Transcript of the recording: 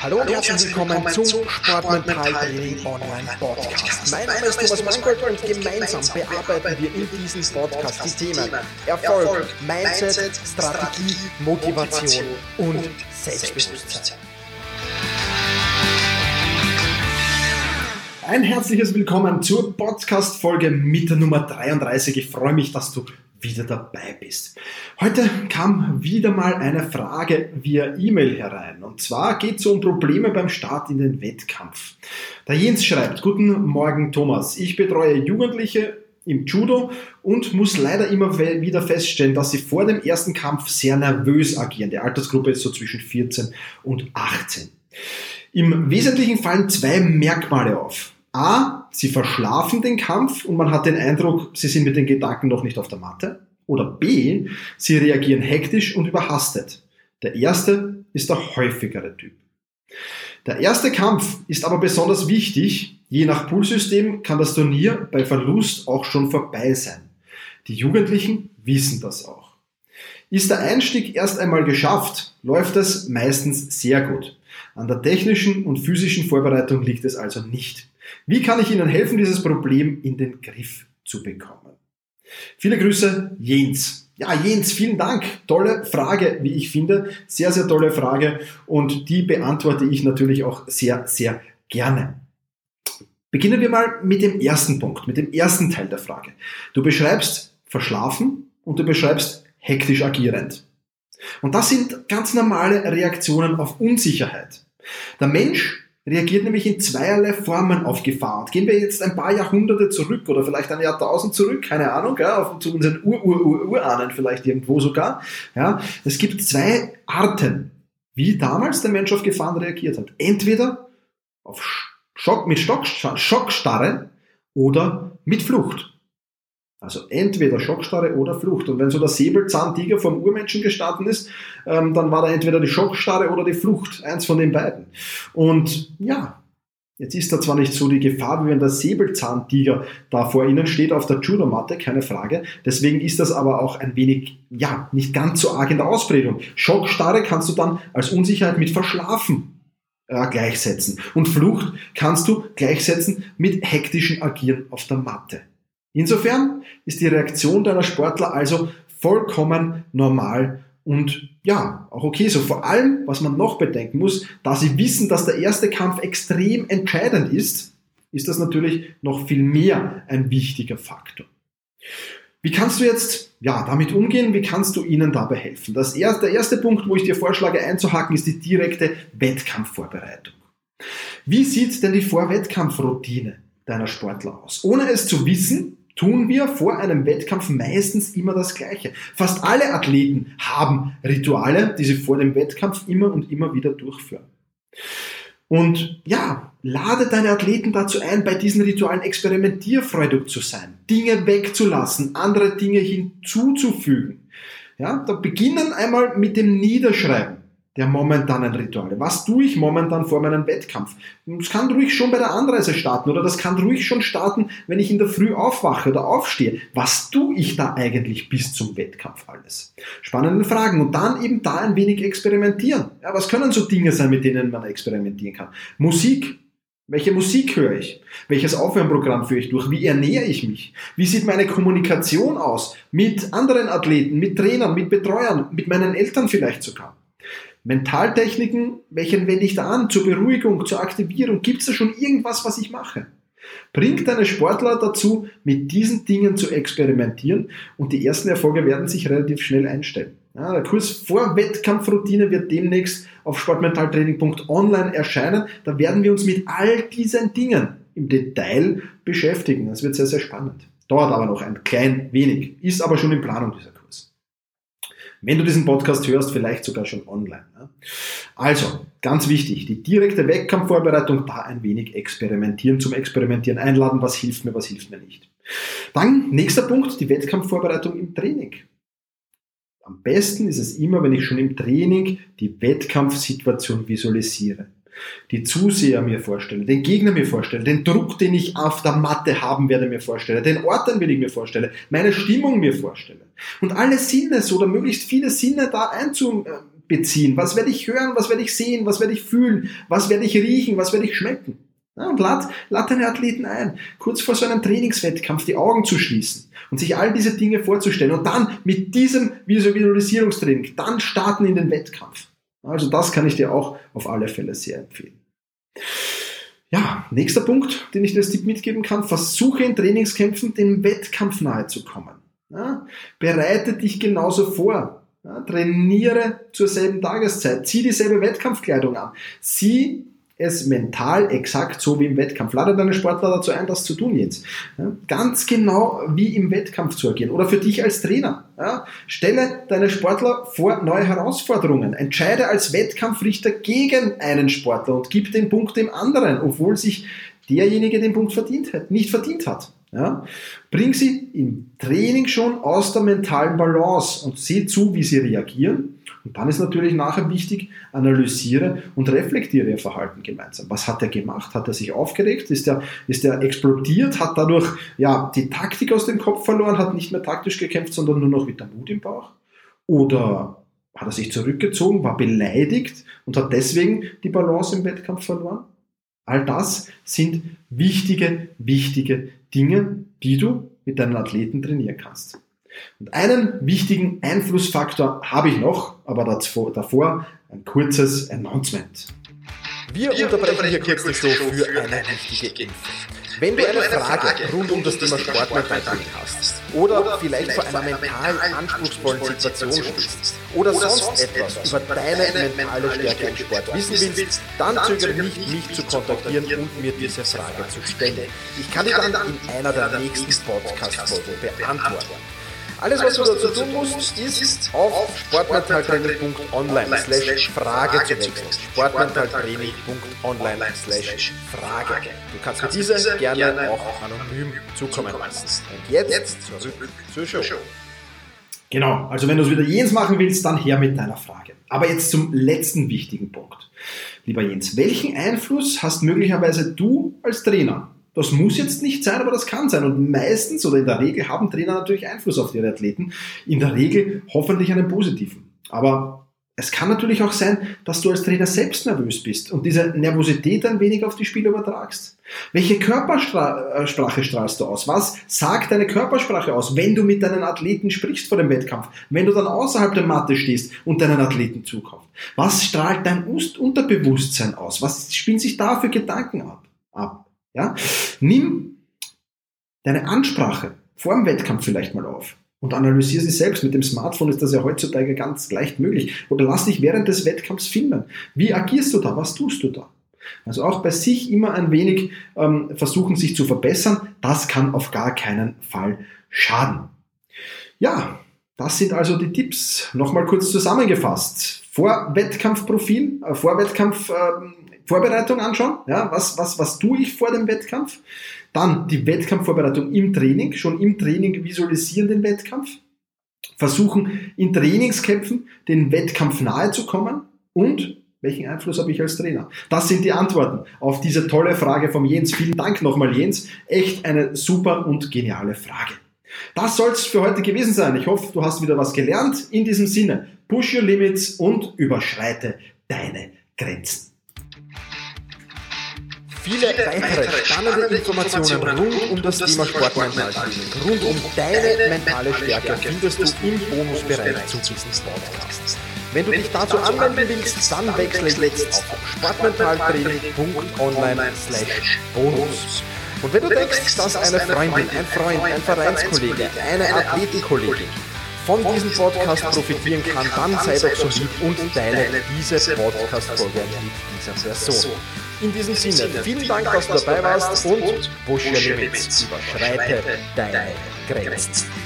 Hallo und herzlich willkommen zum Sportmentaltraining Online Podcast. Mein Name ist Thomas Mankowski und gemeinsam bearbeiten wir in diesem Podcast die Themen Erfolg, Mindset, Strategie, Motivation und Selbstbewusstsein. Ein herzliches Willkommen zur Podcast-Folge mit der Nummer 33. Ich freue mich, dass du wieder dabei bist. Heute kam wieder mal eine Frage via E-Mail herein. Und zwar geht es um Probleme beim Start in den Wettkampf. Der Jens schreibt: Guten Morgen, Thomas. Ich betreue Jugendliche im Judo und muss leider immer wieder feststellen, dass sie vor dem ersten Kampf sehr nervös agieren. Die Altersgruppe ist so zwischen 14 und 18. Im Wesentlichen fallen zwei Merkmale auf. A, sie verschlafen den Kampf und man hat den Eindruck, sie sind mit den Gedanken noch nicht auf der Matte. Oder B, sie reagieren hektisch und überhastet. Der erste ist der häufigere Typ. Der erste Kampf ist aber besonders wichtig. Je nach Pulssystem kann das Turnier bei Verlust auch schon vorbei sein. Die Jugendlichen wissen das auch. Ist der Einstieg erst einmal geschafft, läuft es meistens sehr gut. An der technischen und physischen Vorbereitung liegt es also nicht. Wie kann ich Ihnen helfen, dieses Problem in den Griff zu bekommen? Viele Grüße, Jens. Ja, Jens, vielen Dank. Tolle Frage, wie ich finde. Sehr, sehr tolle Frage. Und die beantworte ich natürlich auch sehr, sehr gerne. Beginnen wir mal mit dem ersten Punkt, mit dem ersten Teil der Frage. Du beschreibst verschlafen und du beschreibst hektisch agierend. Und das sind ganz normale Reaktionen auf Unsicherheit. Der Mensch reagiert nämlich in zweierlei Formen auf Gefahr. Und gehen wir jetzt ein paar Jahrhunderte zurück oder vielleicht ein Jahrtausend zurück, keine Ahnung, ja, zu unseren Urahnen vielleicht irgendwo sogar. Ja, es gibt zwei Arten, wie damals der Mensch auf Gefahren reagiert hat. Entweder auf Schockstarre oder mit Flucht. Also entweder Schockstarre oder Flucht. Und wenn so der Säbelzahntiger vom Urmenschen gestanden ist, dann war da entweder die Schockstarre oder die Flucht. Eins von den beiden. Und ja, jetzt ist da zwar nicht so die Gefahr, wie wenn der Säbelzahntiger da vor Ihnen steht auf der Judomatte, keine Frage. Deswegen ist das aber auch ein wenig, ja, nicht ganz so arg in der Ausprägung. Schockstarre kannst du dann als Unsicherheit mit Verschlafen gleichsetzen. Und Flucht kannst du gleichsetzen mit hektischem Agieren auf der Matte. Insofern ist die Reaktion deiner Sportler also vollkommen normal und ja, auch okay so. Vor allem, was man noch bedenken muss, da sie wissen, dass der erste Kampf extrem entscheidend ist, ist das natürlich noch viel mehr ein wichtiger Faktor. Wie kannst du jetzt damit umgehen? Wie kannst du ihnen dabei helfen? Der erste Punkt, wo ich dir vorschlage einzuhaken, ist die direkte Wettkampfvorbereitung. Wie sieht denn die Vorwettkampfroutine deiner Sportler aus? Ohne es zu wissen, tun wir vor einem Wettkampf meistens immer das Gleiche. Fast alle Athleten haben Rituale, die sie vor dem Wettkampf immer und immer wieder durchführen. Und ja, lade deine Athleten dazu ein, bei diesen Ritualen experimentierfreudig zu sein, Dinge wegzulassen, andere Dinge hinzuzufügen. Ja, da beginnen einmal mit dem Niederschreiben der momentanen Rituale. Was tue ich momentan vor meinem Wettkampf? Das kann ruhig schon bei der Anreise starten oder das kann ruhig schon starten, wenn ich in der Früh aufwache oder aufstehe. Was tue ich da eigentlich bis zum Wettkampf alles? Spannende Fragen und dann eben da ein wenig experimentieren. Ja, was können so Dinge sein, mit denen man experimentieren kann? Musik. Welche Musik höre ich? Welches Aufwärmprogramm führe ich durch? Wie ernähre ich mich? Wie sieht meine Kommunikation aus? Mit anderen Athleten, mit Trainern, mit Betreuern, mit meinen Eltern vielleicht sogar. Mentaltechniken, welchen wende ich da an? Zur Beruhigung, zur Aktivierung? Gibt es da schon irgendwas, was ich mache? Bringt deine Sportler dazu, mit diesen Dingen zu experimentieren und die ersten Erfolge werden sich relativ schnell einstellen. Ja, der Kurs vor Wettkampfroutine wird demnächst auf sportmentaltraining.online erscheinen. Da werden wir uns mit all diesen Dingen im Detail beschäftigen. Das wird sehr, sehr spannend. Dauert aber noch ein klein wenig. Ist aber schon in Planung, dieser Kurs. Wenn du diesen Podcast hörst, vielleicht sogar schon online. Also, ganz wichtig, die direkte Wettkampfvorbereitung, da ein wenig experimentieren, zum Experimentieren einladen, was hilft mir nicht. Dann, nächster Punkt, die Wettkampfvorbereitung im Training. Am besten ist es immer, wenn ich schon im Training die Wettkampfsituation visualisiere. Die Zuseher mir vorstelle, den Gegner mir vorstelle, den Druck, den ich auf der Matte haben werde, mir vorstelle, den Ort, an den ich mir vorstelle, meine Stimmung mir vorstelle. Und alle Sinne oder möglichst viele Sinne da beziehen. Was werde ich hören, was werde ich sehen, was werde ich fühlen, was werde ich riechen, was werde ich schmecken? Ja, und lad deine Athleten ein, kurz vor so einem Trainingswettkampf die Augen zu schließen und sich all diese Dinge vorzustellen und dann mit diesem Visualisierungstraining dann starten in den Wettkampf. Also das kann ich dir auch auf alle Fälle sehr empfehlen. Ja, nächster Punkt, den ich dir als Tipp mitgeben kann, versuche in Trainingskämpfen dem Wettkampf nahe zu kommen. Ja, bereite dich genauso vor. Ja, trainiere zur selben Tageszeit. Zieh dieselbe Wettkampfkleidung an. Sieh es mental exakt so wie im Wettkampf. Lade deine Sportler dazu ein, das zu tun jetzt. Ja, ganz genau wie im Wettkampf zu agieren. Oder für dich als Trainer. Ja, stelle deine Sportler vor neue Herausforderungen. Entscheide als Wettkampfrichter gegen einen Sportler und gib den Punkt dem anderen, obwohl sich derjenige den Punkt nicht verdient hat. Ja, bring sie im Training schon aus der mentalen Balance und seh zu, wie sie reagieren. Und dann ist natürlich nachher wichtig, analysiere und reflektiere ihr Verhalten gemeinsam. Was hat er gemacht? Hat er sich aufgeregt? Ist er explodiert? Hat dadurch die Taktik aus dem Kopf verloren? Hat nicht mehr taktisch gekämpft, sondern nur noch mit der Wut im Bauch? Oder hat er sich zurückgezogen, war beleidigt und hat deswegen die Balance im Wettkampf verloren? All das sind wichtige Dinge, die du mit deinen Athleten trainieren kannst. Und einen wichtigen Einflussfaktor habe ich noch, aber davor ein kurzes Announcement. Wir unterbrechen hier kurz die Show für eine wichtige Info. Wenn du eine Frage rund um das Thema Sportmentaltraining hast oder vielleicht vor einer mental anspruchsvollen Situation stehst oder sonst etwas über deine mentale Stärke im Sport wissen willst, dann zögere nicht, mich zu kontaktieren und mir diese Frage zu stellen. Ich kann die dann in einer der nächsten Podcast-Folgen beantworten. Alles, was du dazu tun musst, ist auf sportmentaltraining.online/Frage zu wechseln. sportmentaltraining.online/Frage. Du kannst mir diese gerne auch anonym zukommen lassen. Und jetzt zurück zur Show. Genau, also wenn du es wieder Jens machen willst, dann her mit deiner Frage. Aber jetzt zum letzten wichtigen Punkt. Lieber Jens, welchen Einfluss hast möglicherweise du als Trainer? Das muss jetzt nicht sein, aber das kann sein. Und meistens oder in der Regel haben Trainer natürlich Einfluss auf ihre Athleten. In der Regel hoffentlich einen positiven. Aber es kann natürlich auch sein, dass du als Trainer selbst nervös bist und diese Nervosität ein wenig auf die Spieler übertragst. Welche Körpersprache strahlst du aus? Was sagt deine Körpersprache aus, wenn du mit deinen Athleten sprichst vor dem Wettkampf? Wenn du dann außerhalb der Matte stehst und deinen Athleten zukommst? Was strahlt dein Unterbewusstsein aus? Was spielen sich da für Gedanken ab? Ja? Nimm deine Ansprache vor dem Wettkampf vielleicht mal auf und analysiere sie selbst. Mit dem Smartphone ist das ja heutzutage ganz leicht möglich. Oder lass dich während des Wettkampfs filmen. Wie agierst du da? Was tust du da? Also auch bei sich immer ein wenig versuchen, sich zu verbessern. Das kann auf gar keinen Fall schaden. Ja, das sind also die Tipps. Nochmal kurz zusammengefasst. Vorbereitung anschauen, ja, was tue ich vor dem Wettkampf? Dann die Wettkampfvorbereitung im Training, schon im Training visualisieren den Wettkampf, versuchen in Trainingskämpfen den Wettkampf nahe zu kommen und welchen Einfluss habe ich als Trainer? Das sind die Antworten auf diese tolle Frage vom Jens. Vielen Dank nochmal, Jens. Echt eine super und geniale Frage. Das soll's für heute gewesen sein. Ich hoffe, du hast wieder was gelernt. In diesem Sinne, push your limits und überschreite deine Grenzen. Viele weitere spannende Informationen rund um das Thema Sportmentaltraining, rund um deine mentale Stärke findest du im Bonusbereich zu diesem Podcast. Wenn du dich dazu anmelden willst, dann wechsle jetzt auf sportmentaltraining.online/bonus. Und wenn du denkst, dass eine Freundin, ein Freund, ein Vereinskollege, eine Athletenkollegin von diesem Podcast profitieren kann, dann sei doch so lieb und teile diese Podcast-Folge mit dieser Person. In diesem Sinne, vielen Dank, dass du dabei warst und push your limits, überschreite deine Grenzen.